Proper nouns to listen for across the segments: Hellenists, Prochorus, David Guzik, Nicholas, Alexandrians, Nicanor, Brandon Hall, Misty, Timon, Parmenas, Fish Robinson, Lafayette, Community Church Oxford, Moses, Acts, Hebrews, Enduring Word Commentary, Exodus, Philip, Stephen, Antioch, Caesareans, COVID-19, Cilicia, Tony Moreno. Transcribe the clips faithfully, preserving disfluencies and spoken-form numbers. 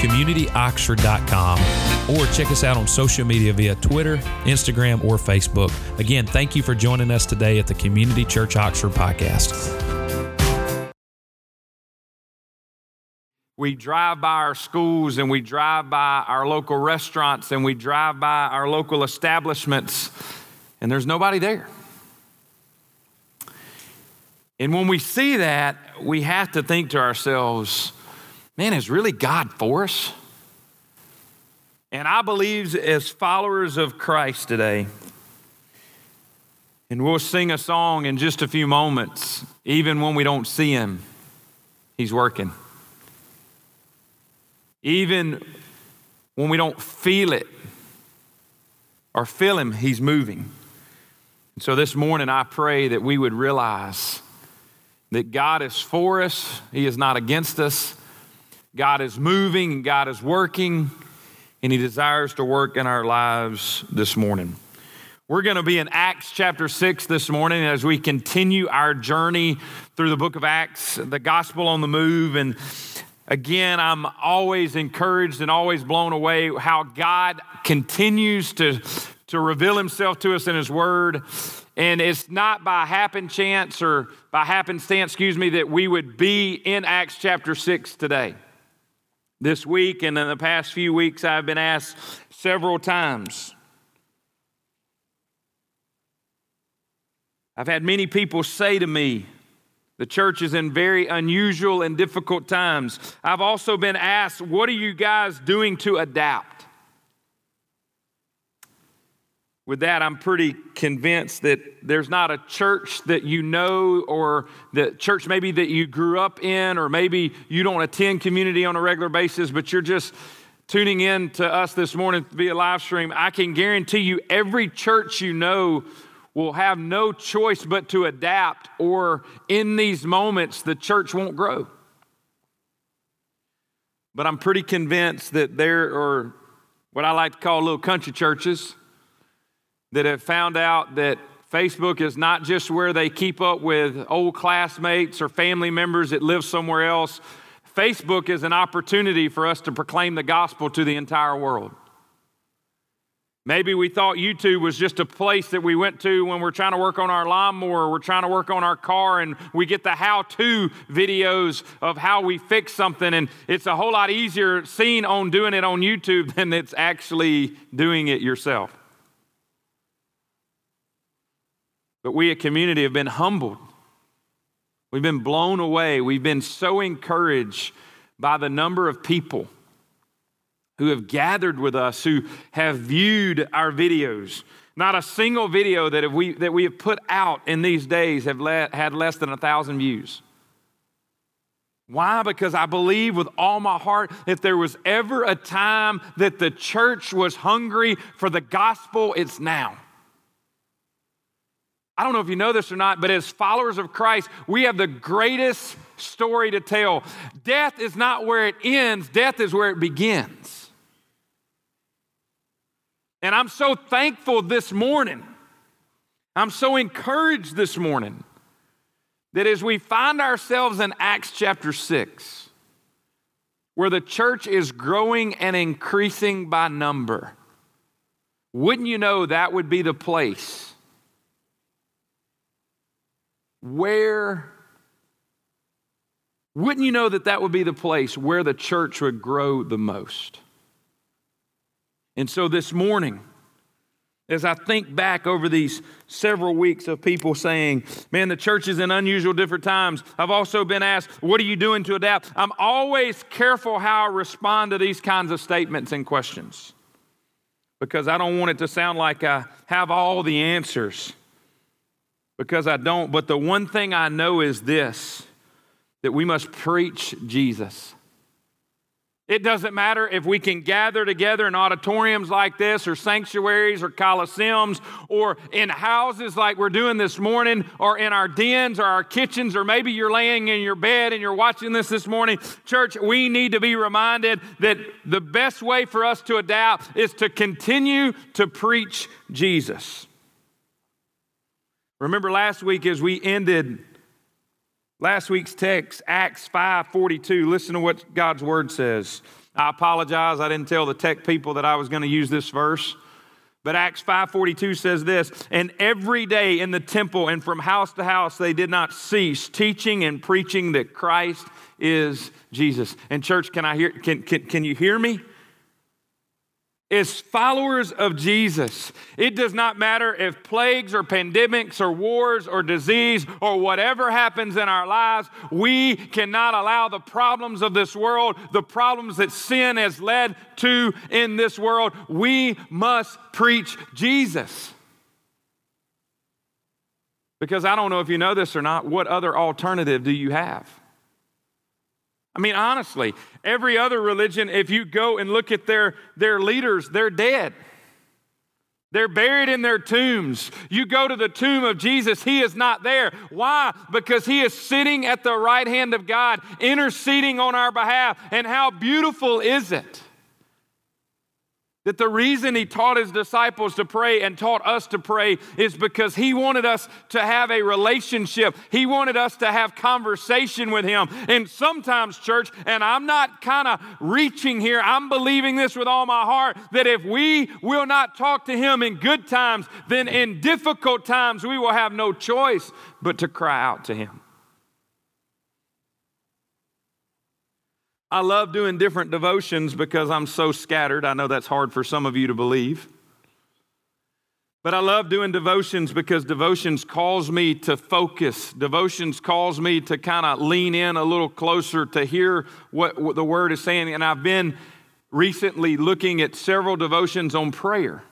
community oxford dot com or check us out on social media via Twitter, Instagram, or Facebook. Again, thank you for joining us today at the Community Church Oxford podcast. We drive by our schools, and we drive by our local restaurants, and we drive by our local establishments, and there's nobody there. And when we see that, we have to think to ourselves, man, is really God for us? And I believe as followers of Christ today, and we'll sing a song in just a few moments, even when we don't see him, he's working. Even when we don't feel it or feel him, he's moving. And so this morning I pray that we would realize that God is for us. He is not against us. God is moving and God is working, and he desires to work in our lives this morning. We're going to be in Acts chapter six this morning as we continue our journey through the book of Acts, the gospel on the move. And again, I'm always encouraged and always blown away how God continues to, to reveal himself to us in his word. And it's not by happen chance or by happenstance, excuse me, that we would be in Acts chapter six today. This week and in the past few weeks, I've been asked several times. I've had many people say to me, the church is in very unusual and difficult times. I've also been asked, what are you guys doing to adapt? With that, I'm pretty convinced that there's not a church that you know, or the church maybe that you grew up in, or maybe you don't attend community on a regular basis, but you're just tuning in to us this morning via live stream. I can guarantee you every church you know will have no choice but to adapt, or in these moments, the church won't grow. But I'm pretty convinced that there are what I like to call little country churches that have found out that Facebook is not just where they keep up with old classmates or family members that live somewhere else. Facebook is an opportunity for us to proclaim the gospel to the entire world. Maybe we thought YouTube was just a place that we went to when we're trying to work on our lawnmower, we're trying to work on our car, and we get the how-to videos of how we fix something, and it's a whole lot easier seen on doing it on YouTube than it's actually doing it yourself. But we, a community, have been humbled. We've been blown away. We've been so encouraged by the number of people who have gathered with us, who have viewed our videos. Not a single video that, have we, that we have put out in these days have let, had less than one thousand views. Why? Because I believe with all my heart, if there was ever a time that the church was hungry for the gospel, it's now. I don't know if you know this or not, but as followers of Christ, we have the greatest story to tell. Death is not where it ends. Death is where it begins. And I'm so thankful this morning. I'm so encouraged this morning that as we find ourselves in Acts chapter six, where the church is growing and increasing by number, wouldn't you know that would be the place where, wouldn't you know that that would be the place where the church would grow the most? And so this morning, as I think back over these several weeks of people saying, man, the church is in unusual different times. I've also been asked, what are you doing to adapt? I'm always careful how I respond to these kinds of statements and questions, because I don't want it to sound like I have all the answers, because I don't. But the one thing I know is this, that we must preach Jesus. It doesn't matter if we can gather together in auditoriums like this or sanctuaries or coliseums or in houses like we're doing this morning or in our dens or our kitchens, or maybe you're laying in your bed and you're watching this this morning. Church, we need to be reminded that the best way for us to adapt is to continue to preach Jesus. Remember last week as we ended last week's text, Acts five forty-two. Listen to what God's word says. I apologize, I didn't tell the tech people that I was going to use this verse. But Acts five forty-two says this, "And every day in the temple and from house to house they did not cease teaching and preaching that Christ is Jesus." And church, can I hear can can, can you hear me? As followers of Jesus, it does not matter if plagues or pandemics or wars or disease or whatever happens in our lives, we cannot allow the problems of this world, the problems that sin has led to in this world. We must preach Jesus. Because I don't know if you know this or not, what other alternative do you have? I mean, honestly, every other religion, if you go and look at their, their leaders, they're dead. They're buried in their tombs. You go to the tomb of Jesus, he is not there. Why? Because he is sitting at the right hand of God, interceding on our behalf. And how beautiful is it that the reason he taught his disciples to pray and taught us to pray is because he wanted us to have a relationship. He wanted us to have conversation with him. And sometimes, church, and I'm not kind of reaching here, I'm believing this with all my heart, that if we will not talk to him in good times, then in difficult times we will have no choice but to cry out to him. I love doing different devotions because I'm so scattered. I know that's hard for some of you to believe. But I love doing devotions because devotions calls me to focus. Devotions calls me to kind of lean in a little closer to hear what, what the Word is saying. And I've been recently looking at several devotions on prayer.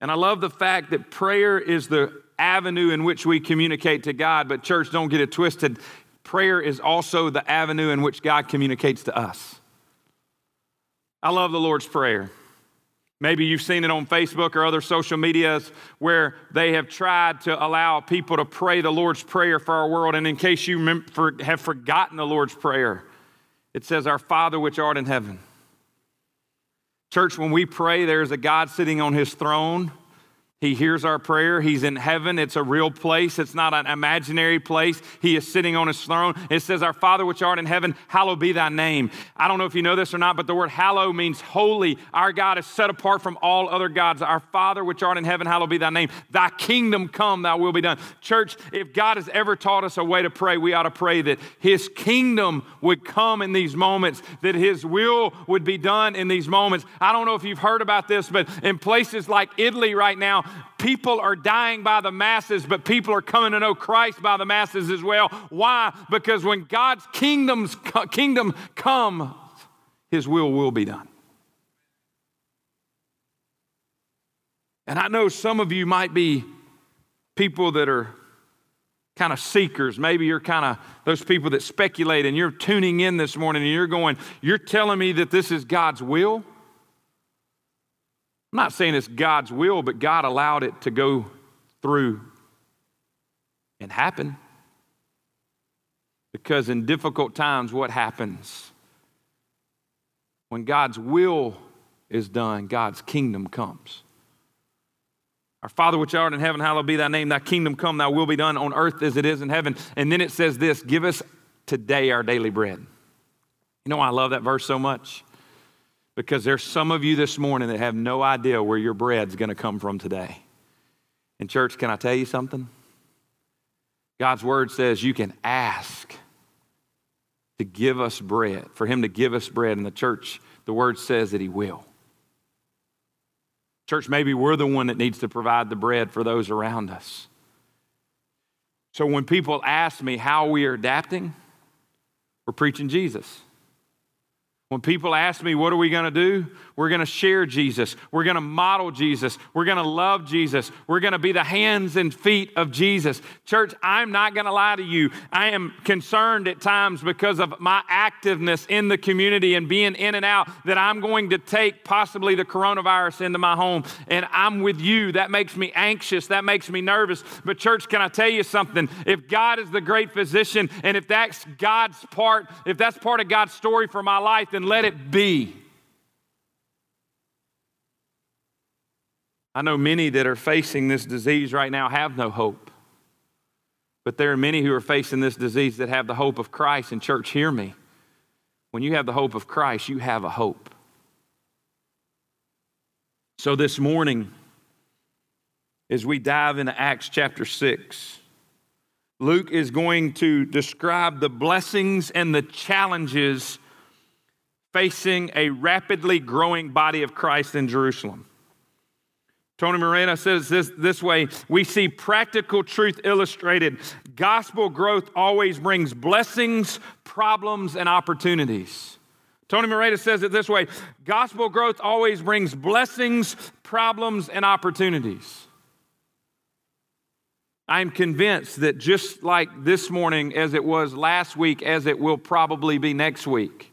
And I love the fact that prayer is the avenue in which we communicate to God. But church, don't get it twisted. Prayer is also the avenue in which God communicates to us. I love the Lord's Prayer. Maybe you've seen it on Facebook or other social medias where they have tried to allow people to pray the Lord's Prayer for our world. And in case you have forgotten the Lord's Prayer, it says, "Our Father which art in heaven." Church, when we pray, there's a God sitting on his throne. He hears our prayer. He's in heaven. It's a real place. It's not an imaginary place. He is sitting on his throne. It says, "Our Father which art in heaven, hallowed be thy name." I don't know if you know this or not, but the word hallow means holy. Our God is set apart from all other gods. Our Father which art in heaven, hallowed be thy name. Thy kingdom come, thy will be done. Church, if God has ever taught us a way to pray, we ought to pray that his kingdom would come in these moments, that his will would be done in these moments. I don't know if you've heard about this, but in places like Italy right now, people are dying by the masses, but people are coming to know Christ by the masses as well. Why? Because when God's kingdom's, kingdom comes, his will will be done. And I know some of you might be people that are kind of seekers. Maybe you're kind of those people that speculate, and you're tuning in this morning and you're going, "You're telling me that this is God's will?" I'm not saying it's God's will, but God allowed it to go through and happen. Because in difficult times, what happens? When God's will is done, God's kingdom comes. "Our Father which art in heaven, hallowed be thy name. Thy kingdom come, thy will be done on earth as it is in heaven." And then it says this, "Give us today our daily bread." You know why I love that verse so much? Because there's some of you this morning that have no idea where your bread's going to come from today. And church, can I tell you something? God's word says you can ask to give us bread, for him to give us bread. And the church, the word says that he will. Church, maybe we're the one that needs to provide the bread for those around us. So when people ask me how we are adapting, we're preaching Jesus. When people ask me, what are we going to do? We're going to share Jesus. We're going to model Jesus. We're going to love Jesus. We're going to be the hands and feet of Jesus. Church, I'm not going to lie to you. I am concerned at times because of my activeness in the community and being in and out that I'm going to take possibly the coronavirus into my home. And I'm with you. That makes me anxious. That makes me nervous. But church, can I tell you something? If God is the great physician, and if that's God's part, if that's part of God's story for my life, then let it be. I know many that are facing this disease right now have no hope. But there are many who are facing this disease that have the hope of Christ. And church, hear me. When you have the hope of Christ, you have a hope. So this morning, as we dive into Acts chapter six, Luke is going to describe the blessings and the challenges facing a rapidly growing body of Christ in Jerusalem. Tony Moreno says this, this way, we see practical truth illustrated. Gospel growth always brings blessings, problems, and opportunities. Tony Moreno says it this way, gospel growth always brings blessings, problems, and opportunities. I'm convinced that just like this morning, as it was last week, as it will probably be next week,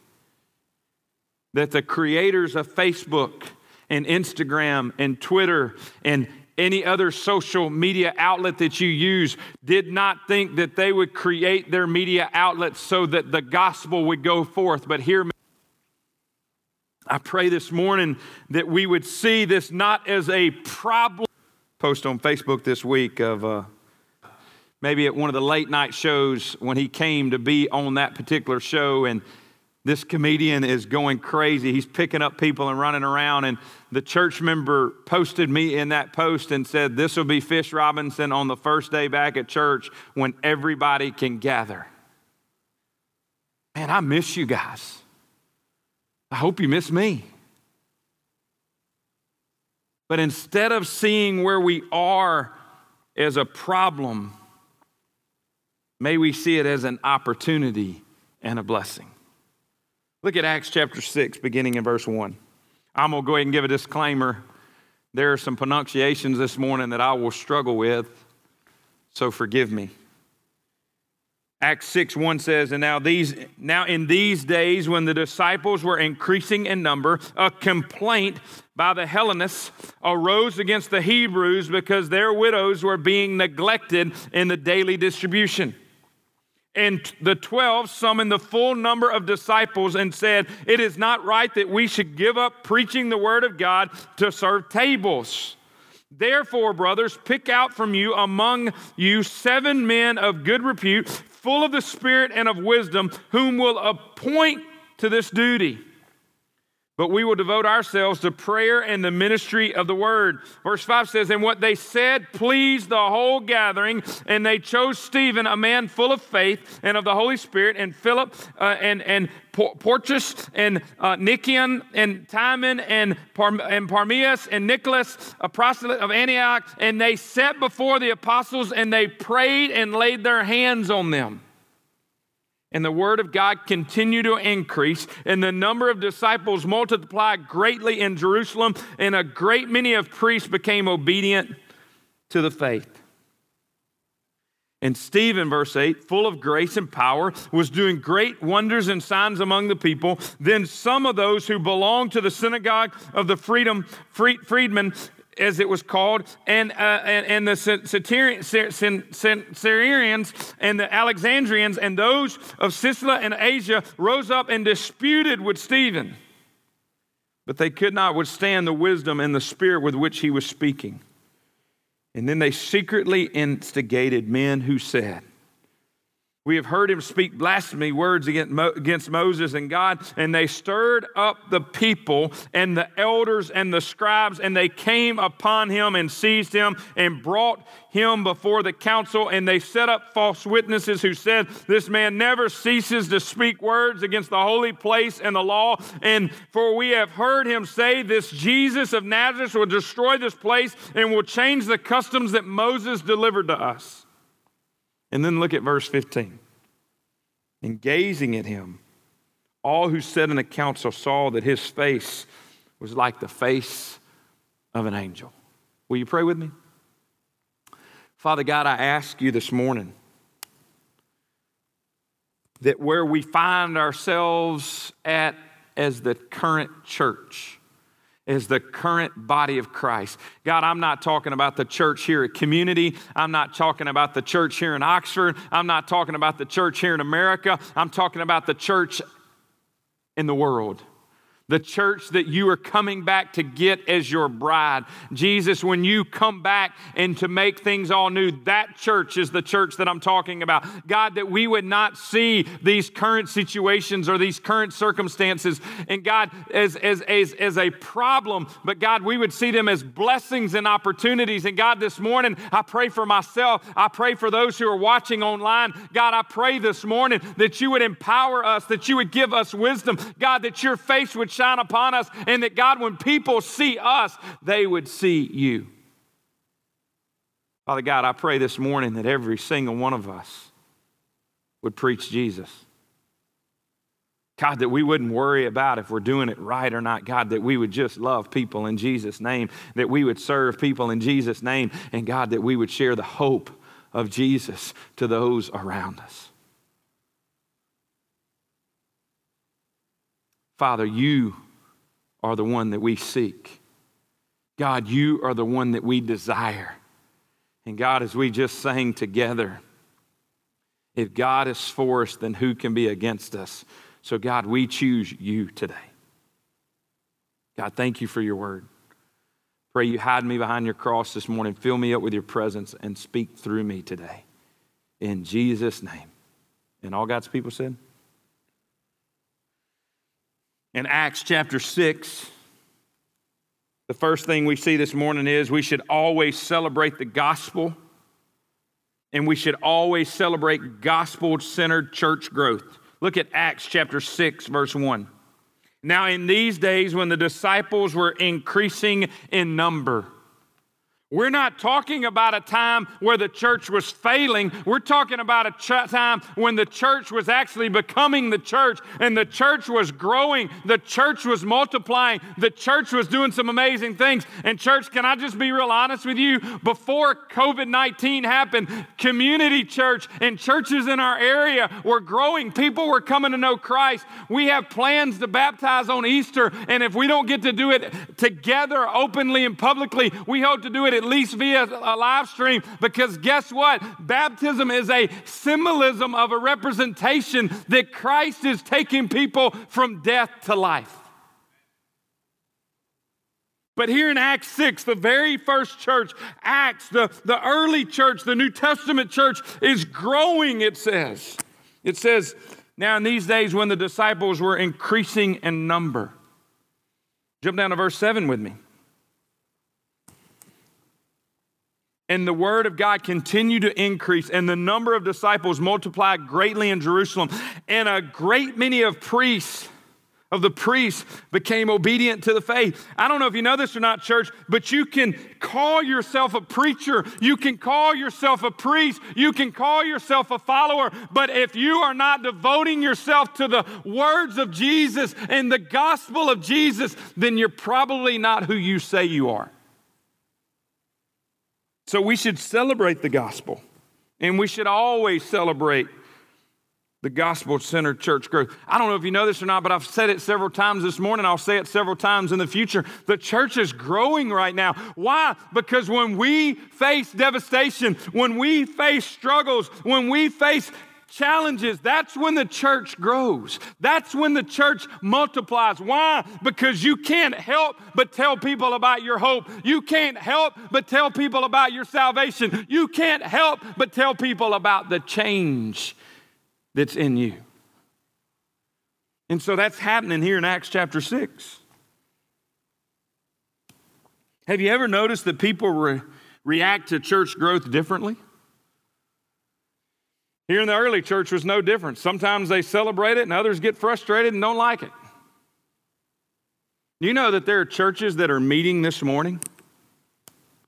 that the creators of Facebook and Instagram and Twitter and any other social media outlet that you use did not think that they would create their media outlets so that the gospel would go forth. But hear me. I pray this morning that we would see this not as a problem. Post on Facebook this week of... Uh, Maybe at one of the late night shows when he came to be on that particular show, and this comedian is going crazy. He's picking up people and running around, and the church member posted me in that post and said, this will be Fish Robinson on the first day back at church when everybody can gather. Man, I miss you guys. I hope you miss me. But instead of seeing where we are as a problem, may we see it as an opportunity and a blessing. Look at Acts chapter six, beginning in verse one. I'm going to go ahead and give a disclaimer. There are some pronunciations this morning that I will struggle with, so forgive me. Acts six one says, and now these, now in these days when the disciples were increasing in number, a complaint by the Hellenists arose against the Hebrews because their widows were being neglected in the daily distribution. And the twelve summoned the full number of disciples and said, it is not right that we should give up preaching the word of God to serve tables. Therefore, brothers, pick out from you among you seven men of good repute, full of the Spirit and of wisdom, whom will appoint to this duty. But we will devote ourselves to prayer and the ministry of the word. Verse five says, and what they said pleased the whole gathering, and they chose Stephen, a man full of faith and of the Holy Spirit, and Philip, uh, and, and Prochorus, and uh, Nicanor, and Timon, and, Par- and Parmenas, and Nicholas, a proselyte of Antioch. And they set before the apostles, and they prayed and laid their hands on them. And the word of God continued to increase, and the number of disciples multiplied greatly in Jerusalem, and a great many of priests became obedient to the faith. And Stephen, verse eight, full of grace and power, was doing great wonders and signs among the people. Then some of those who belonged to the synagogue of the freedom, free, freedmen, as it was called, and uh, and, and the Caesareans and the Alexandrians and those of Cilicia and Asia rose up and disputed with Stephen. But they could not withstand the wisdom and the spirit with which he was speaking. And then they secretly instigated men who said, we have heard him speak blasphemy words against Moses and God. And they stirred up the people and the elders and the scribes, and they came upon him and seized him and brought him before the council. And they set up false witnesses who said, this man never ceases to speak words against the holy place and the law. And for we have heard him say, this Jesus of Nazareth will destroy this place and will change the customs that Moses delivered to us. And then look at verse fifteen. And gazing at him, all who sat in the council saw that his face was like the face of an angel. Will you pray with me? Father God, I ask you this morning that where we find ourselves at as the current church, as the current body of Christ. God, I'm not talking about the church here at Community. I'm not talking about the church here in Oxford. I'm not talking about the church here in America. I'm talking about the church in the world. The church that you are coming back to get as your bride. Jesus, when you come back and to make things all new, that church is the church that I'm talking about. God, that we would not see these current situations or these current circumstances, and God, as, as, as, as a problem, but God, we would see them as blessings and opportunities. And God, this morning, I pray for myself. I pray for those who are watching online. God, I pray this morning that you would empower us, that you would give us wisdom. God, that your face would shine upon us, and that God, when people see us, they would see you. Father God, I pray this morning that every single one of us would preach Jesus. God, that we wouldn't worry about if we're doing it right or not. God, that we would just love people in Jesus' name, that we would serve people in Jesus' name, and God, that we would share the hope of Jesus to those around us. Father, you are the one that we seek. God, you are the one that we desire. And God, as we just sang together, if God is for us, then who can be against us? So God, we choose you today. God, thank you for your word. Pray you hide me behind your cross this morning. Fill me up with your presence and speak through me today. In Jesus' name. And all God's people said? In Acts chapter six, the first thing we see this morning is we should always celebrate the gospel, and we should always celebrate gospel-centered church growth. Look at Acts chapter six, verse one. Now in these days when the disciples were increasing in number, we're not talking about a time where the church was failing. We're talking about a ch- time when the church was actually becoming the church, and the church was growing. The church was multiplying. The church was doing some amazing things. And church, can I just be real honest with you? Before covid nineteen happened, Community Church and churches in our area were growing. People were coming to know Christ. We have plans to baptize on Easter, and if we don't get to do it together openly and publicly, we hope to do it at least via a live stream, because guess what? Baptism is a symbolism of a representation that Christ is taking people from death to life. But here in Acts six, the very first church, Acts, the, the early church, the New Testament church is growing, it says. It says, now in these days when the disciples were increasing in number. Jump down to verse seven with me. And the word of God continued to increase, and the number of disciples multiplied greatly in Jerusalem. And a great many of priests, of the priests became obedient to the faith. I don't know if you know this or not, church, but you can call yourself a preacher. You can call yourself a priest. You can call yourself a follower. But if you are not devoting yourself to the words of Jesus and the gospel of Jesus, then you're probably not who you say you are. So we should celebrate the gospel, and we should always celebrate the gospel-centered church growth. I don't know if you know this or not, but I've said it several times this morning. I'll say it several times in the future. The church is growing right now. Why? Because when we face devastation, when we face struggles, when we face challenges, that's when the church grows. That's when the church multiplies. Why? Because you can't help but tell people about your hope. You can't help but tell people about your salvation. You can't help but tell people about the change that's in you. And so that's happening here in Acts chapter six. Have you ever noticed that people re- react to church growth differently? Here in the early church was no different. Sometimes they celebrate it and others get frustrated and don't like it. You know that there are churches that are meeting this morning?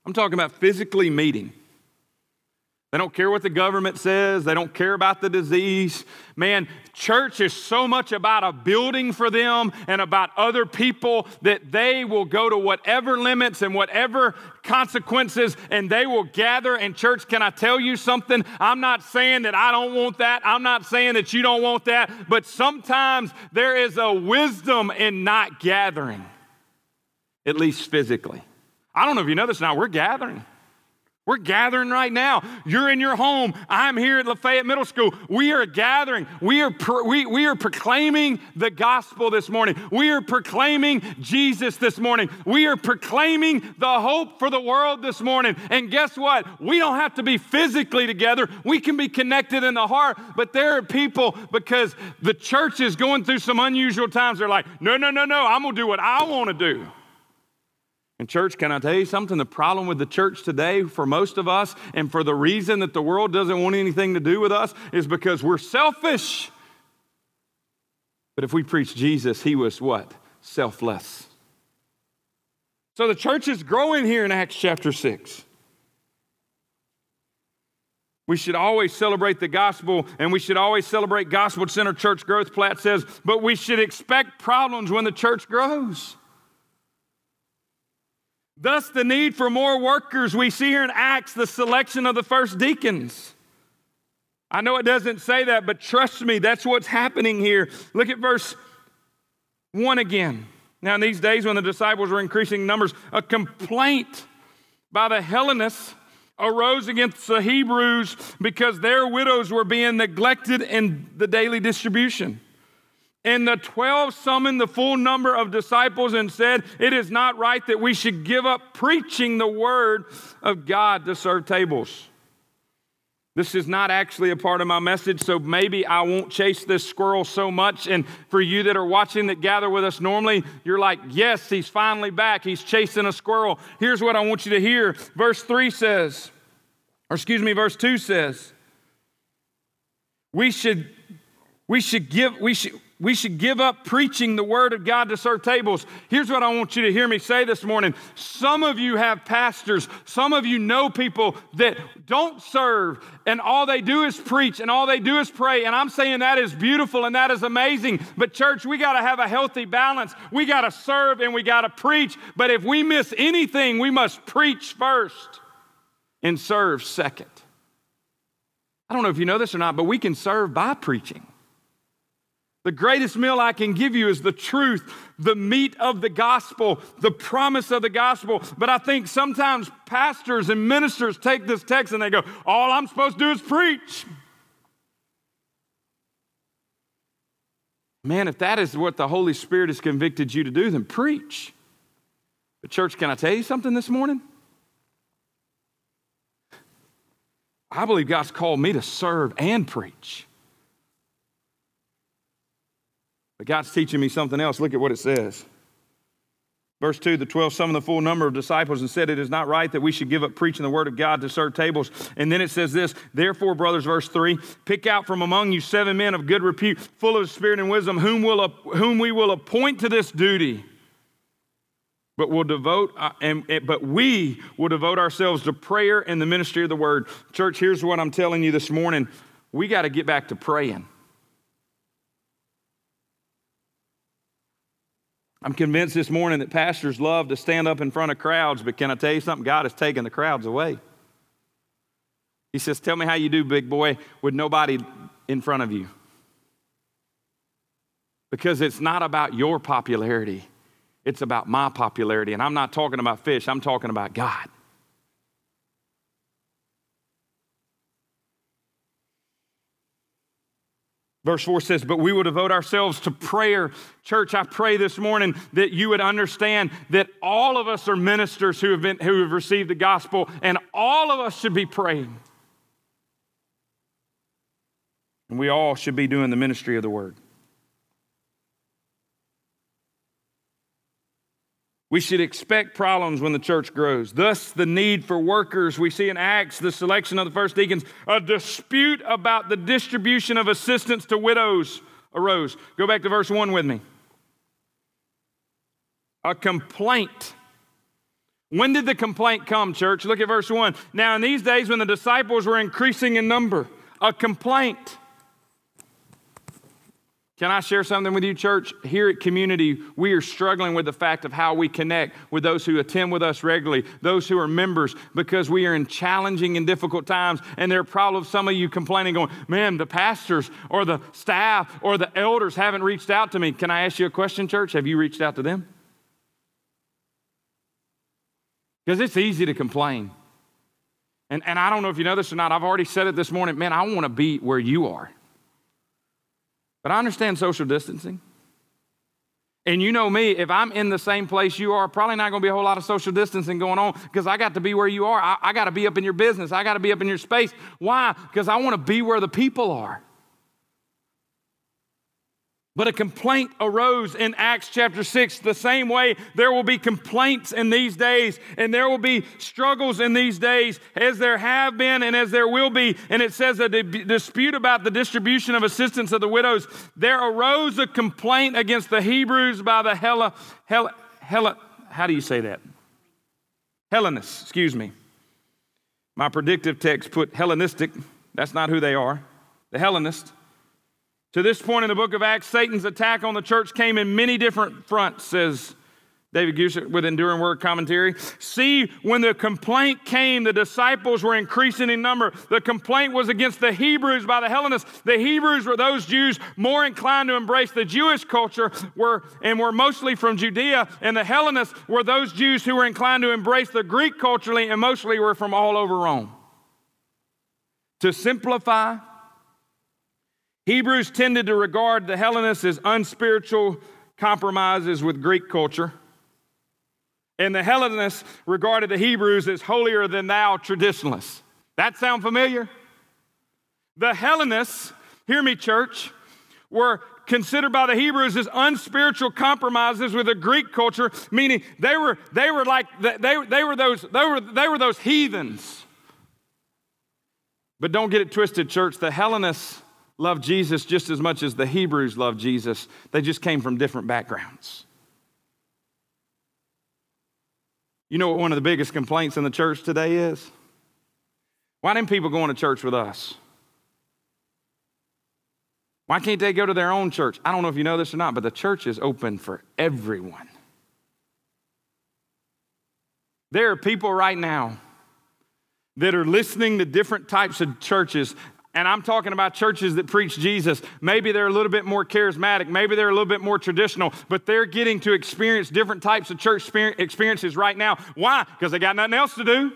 I'm talking about physically meeting. They don't care what the government says. They don't care about the disease. Man, church is so much about a building for them and about other people that they will go to whatever limits and whatever consequences, and they will gather. And church, can I tell you something? I'm not saying that I don't want that. I'm not saying that you don't want that. But sometimes there is a wisdom in not gathering, at least physically. I don't know if you know this now. We're gathering. We're gathering right now. You're in your home. I'm here at Lafayette Middle School. We are gathering. We are pro- we, we are proclaiming the gospel this morning. We are proclaiming Jesus this morning. We are proclaiming the hope for the world this morning. And guess what? We don't have to be physically together. We can be connected in the heart. But there are people, because the church is going through some unusual times, they're like, no, no, no, no, I'm going to do what I want to do. And church, can I tell you something? The problem with the church today for most of us, and for the reason that the world doesn't want anything to do with us, is because we're selfish. But if we preach Jesus, he was what? Selfless. So the church is growing here in Acts chapter six. We should always celebrate the gospel, and we should always celebrate gospel-centered church growth. Platt says, but we should expect problems when the church grows. Thus, the need for more workers. We see here in Acts the selection of the first deacons. I know it doesn't say that, but trust me, that's what's happening here. Look at verse one again. Now, in these days when the disciples were increasing numbers, a complaint by the Hellenists arose against the Hebrews because their widows were being neglected in the daily distribution. And the twelve summoned the full number of disciples and said, it is not right that we should give up preaching the word of God to serve tables. This is not actually a part of my message, so maybe I won't chase this squirrel so much. And for you that are watching that gather with us normally, you're like, yes, he's finally back. He's chasing a squirrel. Here's what I want you to hear. Verse three says, or excuse me, verse two says, we should, we should give, we should, We should give up preaching the word of God to serve tables. Here's what I want you to hear me say this morning. Some of you have pastors. Some of you know people that don't serve, and all they do is preach, and all they do is pray. And I'm saying that is beautiful and that is amazing. But church, we got to have a healthy balance. We got to serve and we got to preach. But if we miss anything, we must preach first and serve second. I don't know if you know this or not, but we can serve by preaching. The greatest meal I can give you is the truth, the meat of the gospel, the promise of the gospel. But I think sometimes pastors and ministers take this text and they go, all I'm supposed to do is preach. Man, if that is what the Holy Spirit has convicted you to do, then preach. But church, can I tell you something this morning? I believe God's called me to serve and preach. But God's teaching me something else. Look at what it says. Verse two, the twelve summoned the full number of disciples and said, it is not right that we should give up preaching the word of God to serve tables. And then it says this, therefore, brothers, verse three, pick out from among you seven men of good repute, full of spirit and wisdom, whom, will, whom we will appoint to this duty. But we'll devote, uh, and, but we will devote ourselves to prayer and the ministry of the word. Church, here's what I'm telling you this morning. We got to get back to praying. I'm convinced this morning that pastors love to stand up in front of crowds, but can I tell you something? God has taken the crowds away. He says, tell me how you do, big boy, with nobody in front of you. Because it's not about your popularity. It's about my popularity. And I'm not talking about fish. I'm talking about God. Verse four says, but we will devote ourselves to prayer. Church, I pray this morning that you would understand that all of us are ministers who have been, who have received the gospel, and all of us should be praying. And we all should be doing the ministry of the word. We should expect problems when the church grows. Thus, the need for workers. We see in Acts the selection of the first deacons. A dispute about the distribution of assistance to widows arose. Go back to verse one with me. A complaint When did the complaint come, church? Look at verse one. Now, in these days when the disciples were increasing in number, a complaint. Can I share something with you, church? Here at Community, we are struggling with the fact of how we connect with those who attend with us regularly, those who are members, because we are in challenging and difficult times, and there are probably some of you complaining, going, man, the pastors or the staff or the elders haven't reached out to me. Can I ask you a question, church? Have you reached out to them? Because it's easy to complain. And, and I don't know if you know this or not. I've already said it this morning. Man, I want to be where you are. But I understand social distancing. And you know me, if I'm in the same place you are, probably not going to be a whole lot of social distancing going on because I got to be where you are. I, I got to be up in your business. I got to be up in your space. Why? Because I want to be where the people are. But a complaint arose in Acts chapter six. The same way there will be complaints in these days, and there will be struggles in these days, as there have been and as there will be. And it says a di- dispute about the distribution of assistance of the widows. There arose a complaint against the Hebrews by the Hella, Hella, Hella, how do you say that? Hellenists, excuse me. My predictive text put Hellenistic. That's not who they are. The Hellenists. To this point in the book of Acts, Satan's attack on the church came in many different fronts, says David Guzik with Enduring Word Commentary. See, when the complaint came, the disciples were increasing in number. The complaint was against the Hebrews by the Hellenists. The Hebrews were those Jews more inclined to embrace the Jewish culture were, and were mostly from Judea, and the Hellenists were those Jews who were inclined to embrace the Greek culturally and mostly were from all over Rome. To simplify, Hebrews tended to regard the Hellenists as unspiritual compromises with Greek culture. And the Hellenists regarded the Hebrews as holier-than-thou traditionalists. That sound familiar? The Hellenists, hear me, church, were considered by the Hebrews as unspiritual compromises with the Greek culture, meaning they were they were like they they were those they were they were those heathens. But don't get it twisted, church. The Hellenists loved Jesus just as much as the Hebrews loved Jesus. They just came from different backgrounds. You know what one of the biggest complaints in the church today is? Why didn't people go into church with us? Why can't they go to their own church? I don't know if you know this or not, but the church is open for everyone. There are people right now that are listening to different types of churches. And I'm talking about churches that preach Jesus. Maybe they're a little bit more charismatic. Maybe they're a little bit more traditional. But they're getting to experience different types of church experiences right now. Why? Because they got nothing else to do.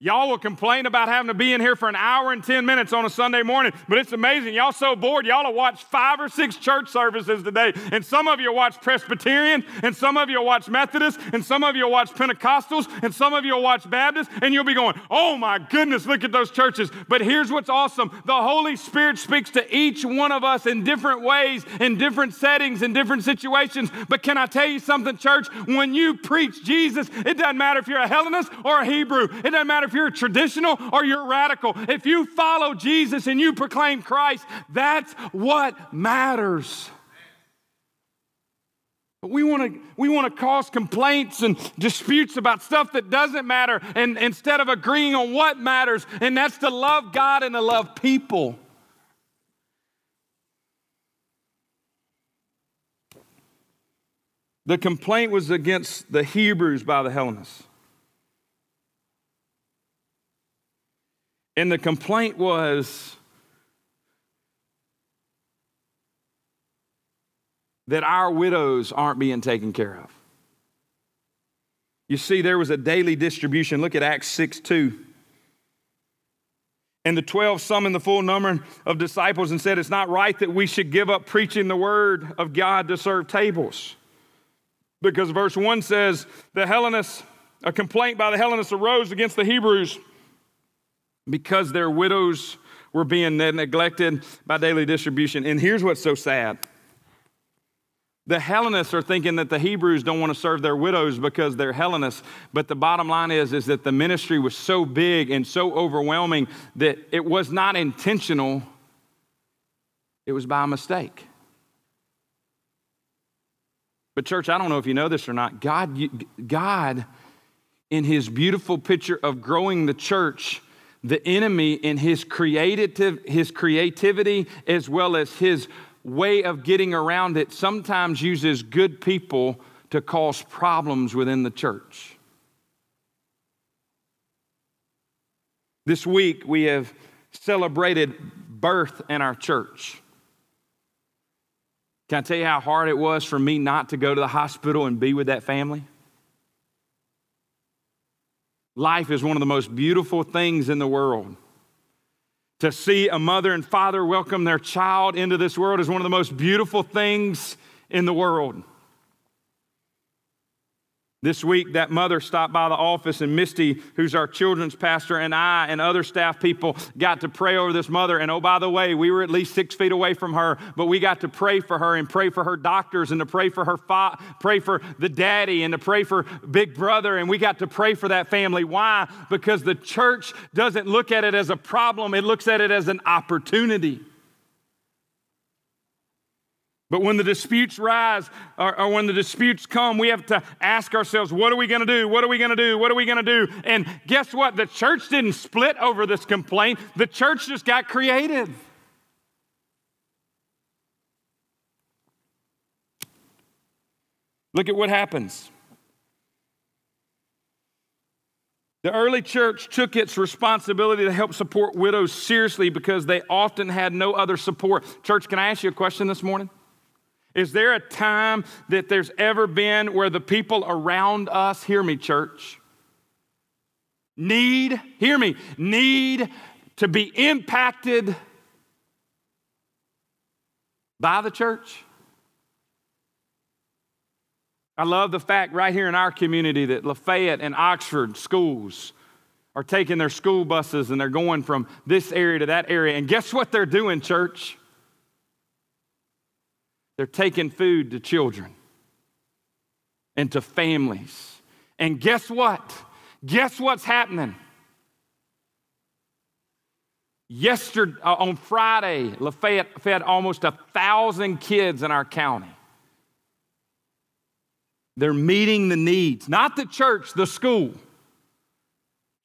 Y'all will complain about having to be in here for an hour and ten minutes on a Sunday morning. But it's amazing. Y'all so bored. Y'all will watch five or six church services today. And some of you will watch Presbyterian. And some of you will watch Methodist. And some of you will watch Pentecostals. And some of you will watch Baptist. And you'll be going, oh my goodness, look at those churches. But here's what's awesome. The Holy Spirit speaks to each one of us in different ways, in different settings, in different situations. But can I tell you something, church? When you preach Jesus, it doesn't matter if you're a Hellenist or a Hebrew. It doesn't matter if you're traditional or you're radical. If you follow Jesus and you proclaim Christ, that's what matters. But we want to we want to cause complaints and disputes about stuff that doesn't matter, and instead of agreeing on what matters, and that's to love God and to love people. The complaint was against the Hebrews by the Hellenists. And the complaint was that our widows aren't being taken care of. You see, there was a daily distribution. Look at Acts six two. And the twelve summoned the full number of disciples and said, it's not right that we should give up preaching the word of God to serve tables. Because verse one says, the Hellenists, a complaint by the Hellenists arose against the Hebrews because their widows were being neglected by daily distribution. And here's what's so sad. The Hellenists are thinking that the Hebrews don't want to serve their widows because they're Hellenists. But the bottom line is, is that the ministry was so big and so overwhelming that it was not intentional. It was by mistake. But church, I don't know if you know this or not, God, God, in his beautiful picture of growing the church, the enemy in his creative, his creativity, as well as his way of getting around it, sometimes uses good people to cause problems within the church. This week, we have celebrated birth in our church. Can I tell you how hard it was for me not to go to the hospital and be with that family? Life is one of the most beautiful things in the world. To see a mother and father welcome their child into this world is one of the most beautiful things in the world. This week, that mother stopped by the office, and Misty, who's our children's pastor, and I and other staff people got to pray over this mother. And oh, by the way, we were at least six feet away from her, but we got to pray for her and pray for her doctors and to pray for her, fa- pray for the daddy and to pray for big brother. And we got to pray for that family. Why? Because the church doesn't look at it as a problem. It looks at it as an opportunity. But when the disputes rise or, or when the disputes come, we have to ask ourselves, what are we going to do? What are we going to do? What are we going to do? And guess what? The church didn't split over this complaint. The church just got creative. Look at what happens. The early church took its responsibility to help support widows seriously because they often had no other support. Church, can I ask you a question this morning? Is there a time that there's ever been where the people around us, hear me, church, need, hear me, need to be impacted by the church? I love the fact right here in our community that Lafayette and Oxford schools are taking their school buses and they're going from this area to that area. And guess what they're doing, church? They're taking food to children and to families. And guess what? Guess what's happening? Yesterday, uh, on Friday, Lafayette fed almost a thousand kids in our county. They're meeting the needs, not the church, the school.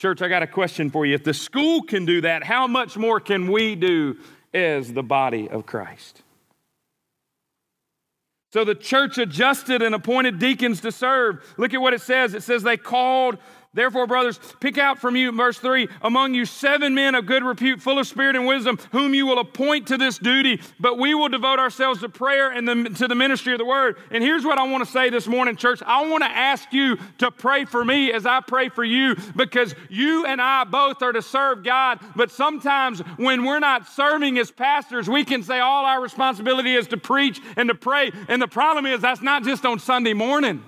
Church, I got a question for you. If the school can do that, how much more can we do as the body of Christ? So the church adjusted and appointed deacons to serve. Look at what it says. It says they called, therefore, brothers, pick out from you, verse three, among you seven men of good repute, full of spirit and wisdom, whom you will appoint to this duty, but we will devote ourselves to prayer and the, to the ministry of the word. And here's what I want to say this morning, church. I want to ask you to pray for me as I pray for you, because you and I both are to serve God, but sometimes when we're not serving as pastors, we can say all our responsibility is to preach and to pray, and the problem is that's not just on Sunday morning.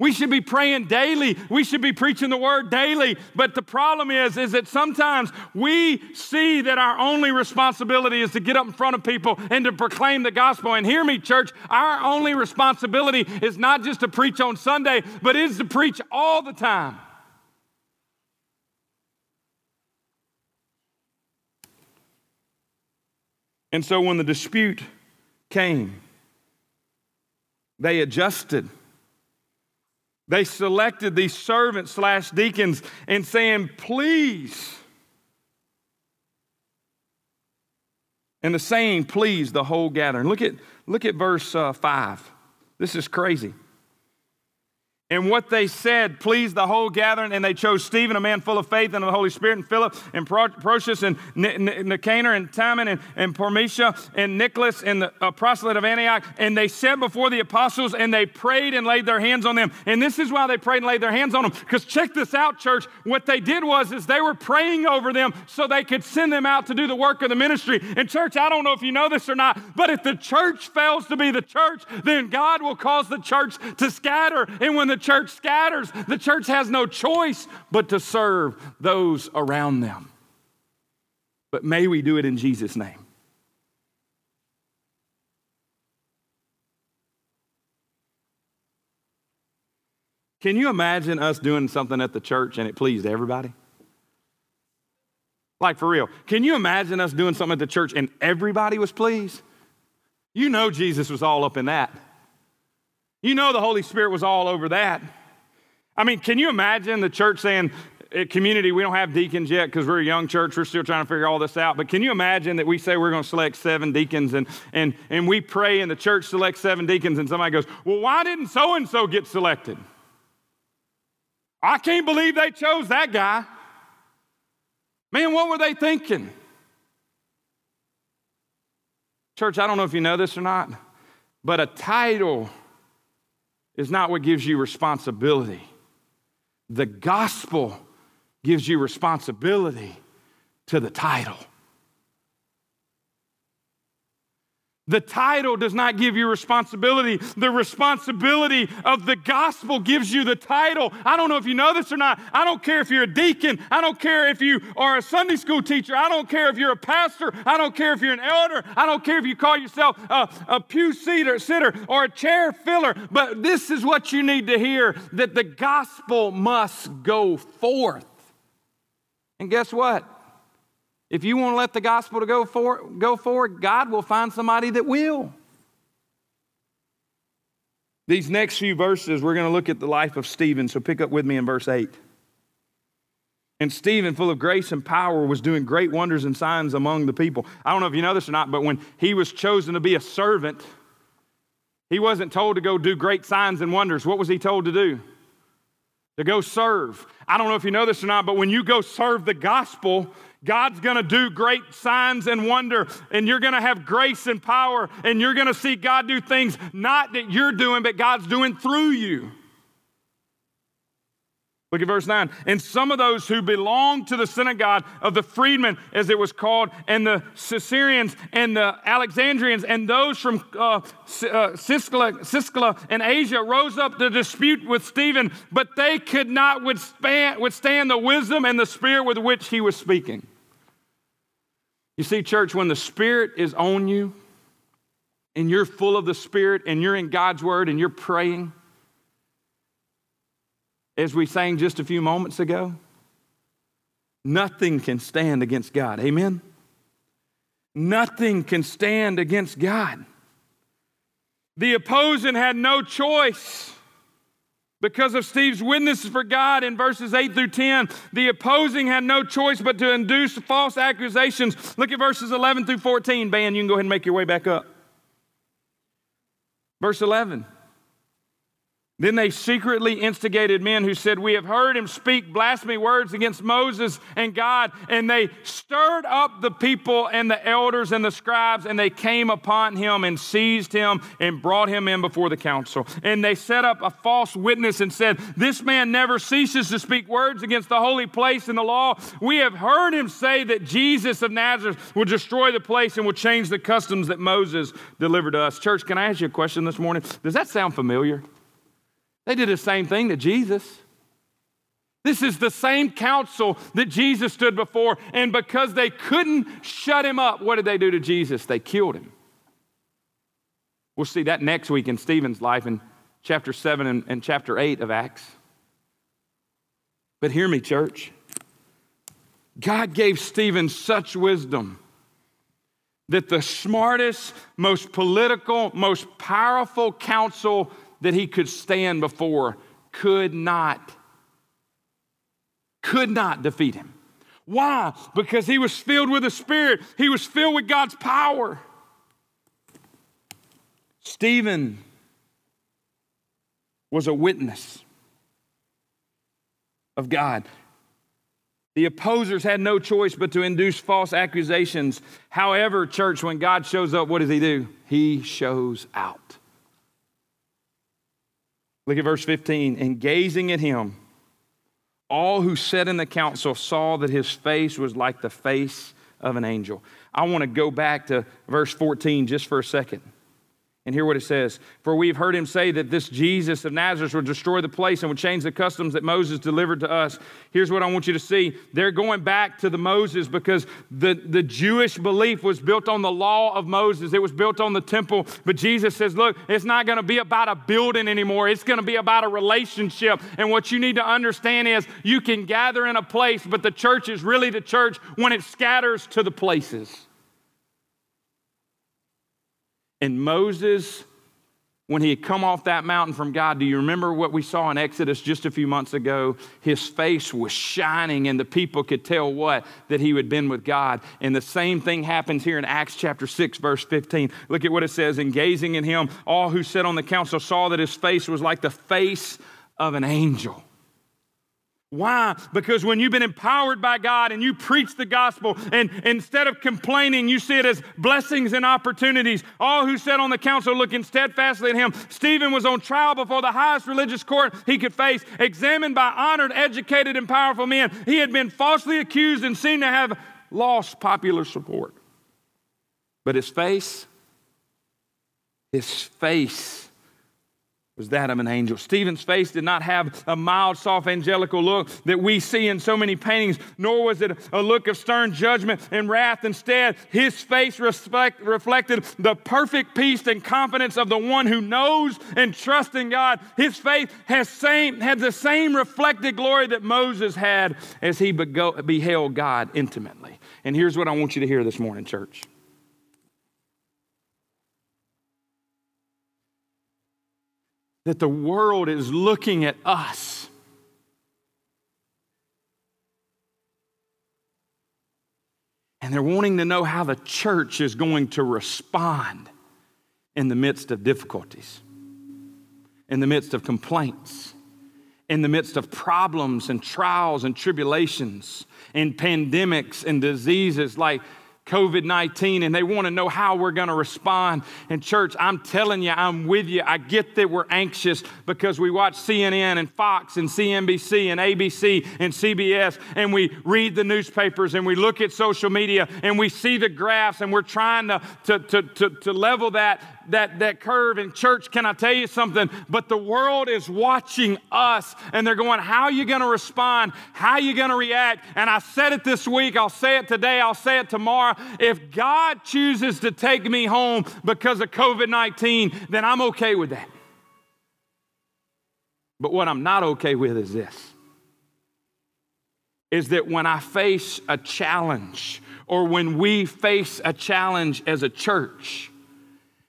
We should be praying daily. We should be preaching the word daily. But the problem is, is that sometimes we see that our only responsibility is to get up in front of people and to proclaim the gospel. And hear me, church, our only responsibility is not just to preach on Sunday, but it is to preach all the time. And so when the dispute came, they adjusted. They selected these servants slash deacons and saying, please. And the saying, please, the whole gathering. Look at, look at verse uh, five. This is crazy. And what they said pleased the whole gathering, and they chose Stephen, a man full of faith and of the Holy Spirit, and Philip, and Pro- Prochorus, and Nicanor, and Timon, and, and Parmenas, and Nicholas, and the uh, proselyte of Antioch. And they sat before the apostles, and they prayed and laid their hands on them. And this is why they prayed and laid their hands on them, because check this out, church. What they did was is they were praying over them so they could send them out to do the work of the ministry. And church, I don't know if you know this or not, but if the church fails to be the church, then God will cause the church to scatter. And when the The church scatters, the church has no choice but to serve those around them. But may we do it in Jesus' name. Can you imagine us doing something at the church and it pleased everybody? Like, for real. Can you imagine us doing something at the church and everybody was pleased? You know Jesus was all up in that. You know the Holy Spirit was all over that. I mean, can you imagine the church saying, at Community, we don't have deacons yet because we're a young church. We're still trying to figure all this out. But can you imagine that we say we're going to select seven deacons and and and we pray and the church selects seven deacons and somebody goes, well, why didn't so-and-so get selected? I can't believe they chose that guy. Man, what were they thinking? Church, I don't know if you know this or not, but a title is not what gives you responsibility. The gospel gives you responsibility to the title. The title does not give you responsibility. The responsibility of the gospel gives you the title. I don't know if you know this or not. I don't care if you're a deacon. I don't care if you are a Sunday school teacher. I don't care if you're a pastor. I don't care if you're an elder. I don't care if you call yourself a, a pew sitter, sitter or a chair filler. But this is what you need to hear, that the gospel must go forth. And guess what? If you want to let the gospel to go for, go forward, God will find somebody that will. These next few verses, we're going to look at the life of Stephen, so pick up with me in verse eight. And Stephen, full of grace and power, was doing great wonders and signs among the people. I don't know if you know this or not, but when he was chosen to be a servant, he wasn't told to go do great signs and wonders. What was he told to do? To go serve. I don't know if you know this or not, but when you go serve the gospel, God's going to do great signs and wonder, and you're going to have grace and power, and you're going to see God do things not that you're doing, but God's doing through you. Look at verse nine. And some of those who belonged to the synagogue of the freedmen, as it was called, and the Caesareans and the Alexandrians, and those from uh, Cilicia and Asia rose up to dispute with Stephen, but they could not withstand, withstand the wisdom and the spirit with which he was speaking. You see, church, when the Spirit is on you, and you're full of the Spirit, and you're in God's Word, and you're praying, as we sang just a few moments ago, nothing can stand against God. Amen? Nothing can stand against God. The opposing had no choice because of Stephen's witnesses for God in verses eight through ten. The opposing had no choice but to induce false accusations. Look at verses eleven through fourteen. Band, you can go ahead and make your way back up. Verse eleven. Then they secretly instigated men who said, we have heard him speak blasphemy words against Moses and God. And they stirred up the people and the elders and the scribes, and they came upon him and seized him and brought him in before the council. And they set up a false witness and said, this man never ceases to speak words against the holy place and the law. We have heard him say that Jesus of Nazareth will destroy the place and will change the customs that Moses delivered to us. Church, can I ask you a question this morning? Does that sound familiar? They did the same thing to Jesus. This is the same council that Jesus stood before, and because they couldn't shut him up, what did they do to Jesus? They killed him. We'll see that next week in Stephen's life in chapter seven and, and chapter eight of Acts. But hear me, church. God gave Stephen such wisdom that the smartest, most political, most powerful council that he could stand before could not, could not defeat him. Why? Because he was filled with the Spirit. He was filled with God's power. Stephen was a witness of God. The opposers had no choice but to induce false accusations. However, church, when God shows up, what does he do? He shows out. Look at verse fifteen. And gazing at him, all who sat in the council saw that his face was like the face of an angel. I want to go back to verse fourteen just for a second and hear what it says. For we've heard him say that this Jesus of Nazareth will destroy the place and will change the customs that Moses delivered to us. Here's what I want you to see. They're going back to the Moses because the, the Jewish belief was built on the law of Moses. It was built on the temple. But Jesus says, look, it's not going to be about a building anymore. It's going to be about a relationship. And what you need to understand is you can gather in a place, but the church is really the church when it scatters to the places. And Moses when he had come off that mountain from God, do you remember what we saw in Exodus just a few months ago? His face was shining and the people could tell what? That he had been with God. And the same thing happens here in Acts chapter six, verse fifteen. Look at what it says, "And gazing at him, all who sat on the council saw that his face was like the face of an angel." Why? Because when you've been empowered by God and you preach the gospel, and instead of complaining, you see it as blessings and opportunities. All who sat on the council looking steadfastly at him. Stephen was on trial before the highest religious court he could face, examined by honored, educated, and powerful men. He had been falsely accused and seemed to have lost popular support. But his face, his face, was that of an angel. Stephen's face did not have a mild, soft, angelical look that we see in so many paintings, nor was it a look of stern judgment and wrath. Instead, his face reflect, reflected the perfect peace and confidence of the one who knows and trusts in God. His faith has same, had the same reflected glory that Moses had as he bego- beheld God intimately. And here's what I want you to hear this morning, church. That the world is looking at us and they're wanting to know how the church is going to respond in the midst of difficulties, in the midst of complaints, in the midst of problems and trials and tribulations and pandemics and diseases like covid nineteen, and they want to know how we're going to respond. And church, I'm telling you, I'm with you. I get that we're anxious because we watch C N N and Fox and C N B C and A B C and C B S, and we read the newspapers and we look at social media and we see the graphs, and we're trying to, to, to, to, to level that, that, that curve. And church, can I tell you something? But the world is watching us and they're going, how are you going to respond? How are you going to react? And I said it this week. I'll say it today. I'll say it tomorrow. If God chooses to take me home because of covid nineteen, then I'm okay with that. But what I'm not okay with is this, is that when I face a challenge, or when we face a challenge as a church,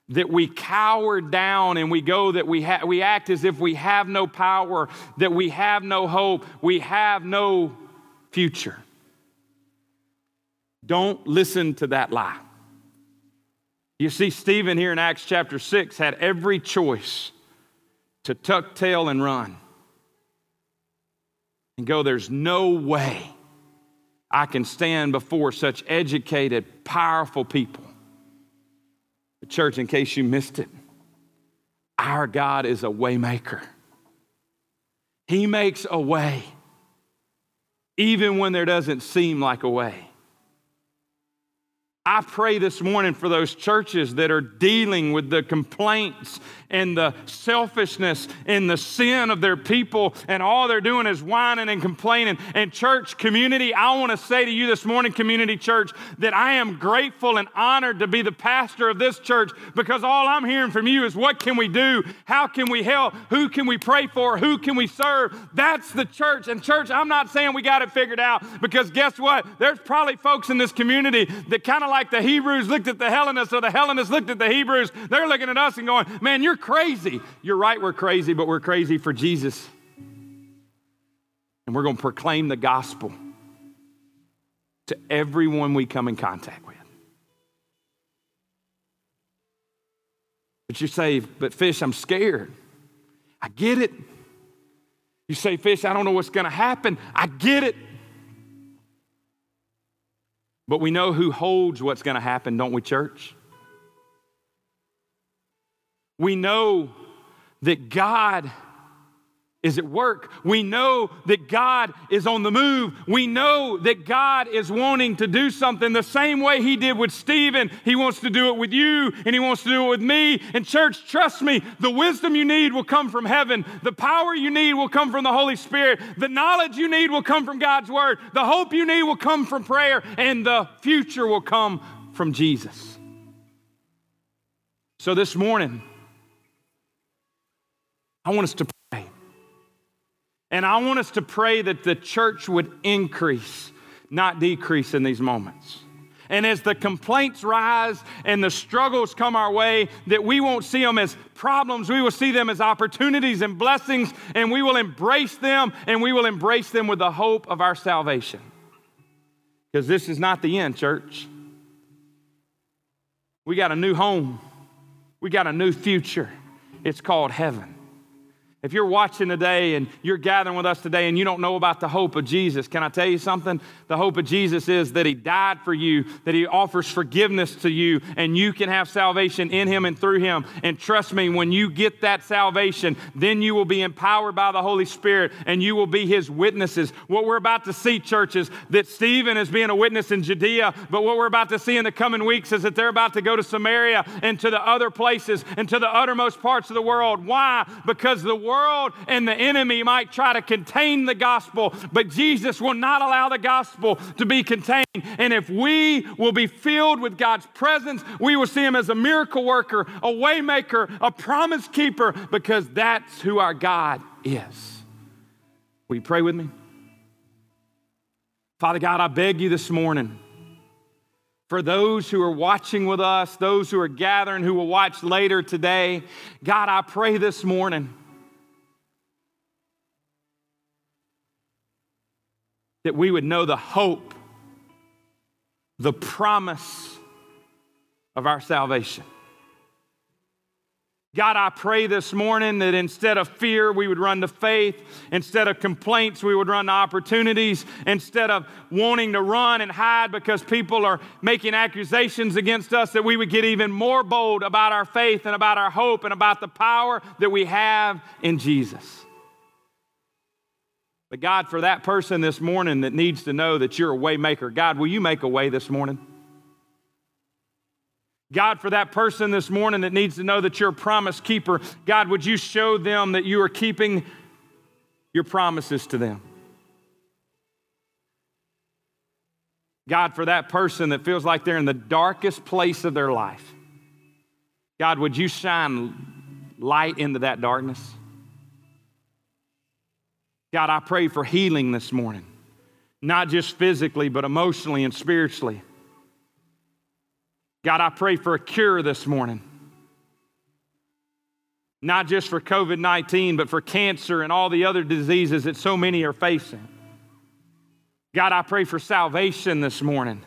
that we cower down and we go, that we ha- we act as if we have no power, that we have no hope, we have no future. Don't listen to that lie. You see, Stephen here in Acts chapter six had every choice to tuck tail and run and go, there's no way I can stand before such educated, powerful people. But church, in case you missed it, our God is a waymaker. He makes a way, even when there doesn't seem like a way. I pray this morning for those churches that are dealing with the complaints and the selfishness and the sin of their people, and all they're doing is whining and complaining. And church community, I want to say to you this morning, Community Church, that I am grateful and honored to be the pastor of this church, because all I'm hearing from you is, what can we do? How can we help? Who can we pray for? Who can we serve? That's the church. And church, I'm not saying we got it figured out, because guess what? There's probably folks in this community that kind of like Like the Hebrews looked at the Hellenists, or the Hellenists looked at the Hebrews. They're looking at us and going, man, you're crazy. You're right, we're crazy, but we're crazy for Jesus. And we're going to proclaim the gospel to everyone we come in contact with. But you say, but Fish, I'm scared. I get it. You say, Fish, I don't know what's going to happen. I get it. But we know who holds what's going to happen, don't we, church? We know that God is at work. We know that God is on the move. We know that God is wanting to do something the same way he did with Stephen. He wants to do it with you, and he wants to do it with me. And church, trust me, the wisdom you need will come from heaven. The power you need will come from the Holy Spirit. The knowledge you need will come from God's word. The hope you need will come from prayer, and the future will come from Jesus. So this morning, I want us to pray. And I want us to pray that the church would increase, not decrease in these moments. and as the complaints rise and the struggles come our way, that we won't see them as problems. We will see them as opportunities and blessings, and we will embrace them, and we will embrace them with the hope of our salvation. Because this is not the end, church. We got a new home. We got a new future. It's called heaven. If you're watching today and you're gathering with us today and you don't know about the hope of Jesus, can I tell you something? The hope of Jesus is that he died for you, that he offers forgiveness to you, and you can have salvation in him and through him. And trust me, when you get that salvation, then you will be empowered by the Holy Spirit and you will be his witnesses. What we're about to see, church, is that Stephen is being a witness in Judea, but what we're about to see in the coming weeks is that they're about to go to Samaria and to the other places and to the uttermost parts of the world. Why? Because the world and the enemy might try to contain the gospel, but Jesus will not allow the gospel to be contained. And if we will be filled with God's presence, we will see him as a miracle worker, a way maker, a promise keeper, because that's who our God is. Will you pray with me? Father God, I beg you this morning for those who are watching with us, those who are gathering, who will watch later today. God, I pray this morning that we would know the hope, the promise of our salvation. God, I pray this morning that instead of fear, we would run to faith. Instead of complaints, we would run to opportunities. Instead of wanting to run and hide because people are making accusations against us, that we would get even more bold about our faith and about our hope and about the power that we have in Jesus. But God, for that person this morning that needs to know that you're a way maker, God, will you make a way this morning? God, for that person this morning that needs to know that you're a promise keeper, God, would you show them that you are keeping your promises to them? God, for that person that feels like they're in the darkest place of their life, God, would you shine light into that darkness? God, I pray for healing this morning, not just physically, but emotionally and spiritually. God, I pray for a cure this morning, not just for covid nineteen, but for cancer and all the other diseases that so many are facing. God, I pray for salvation this morning,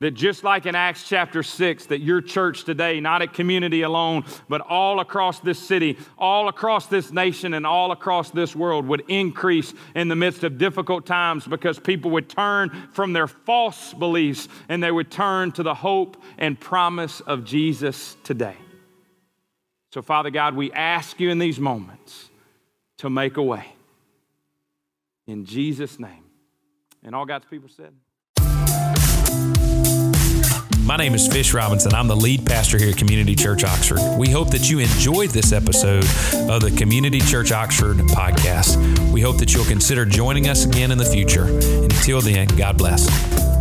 that just like in Acts chapter six, that your church today, not at Community alone, but all across this city, all across this nation, and all across this world would increase in the midst of difficult times, because people would turn from their false beliefs and they would turn to the hope and promise of Jesus today. So Father God, we ask you in these moments to make a way. In Jesus' name. And all God's people said. My name is Fish Robinson. I'm the lead pastor here at Community Church Oxford. We hope that you enjoyed this episode of the Community Church Oxford podcast. We hope that you'll consider joining us again in the future. And until then, God bless.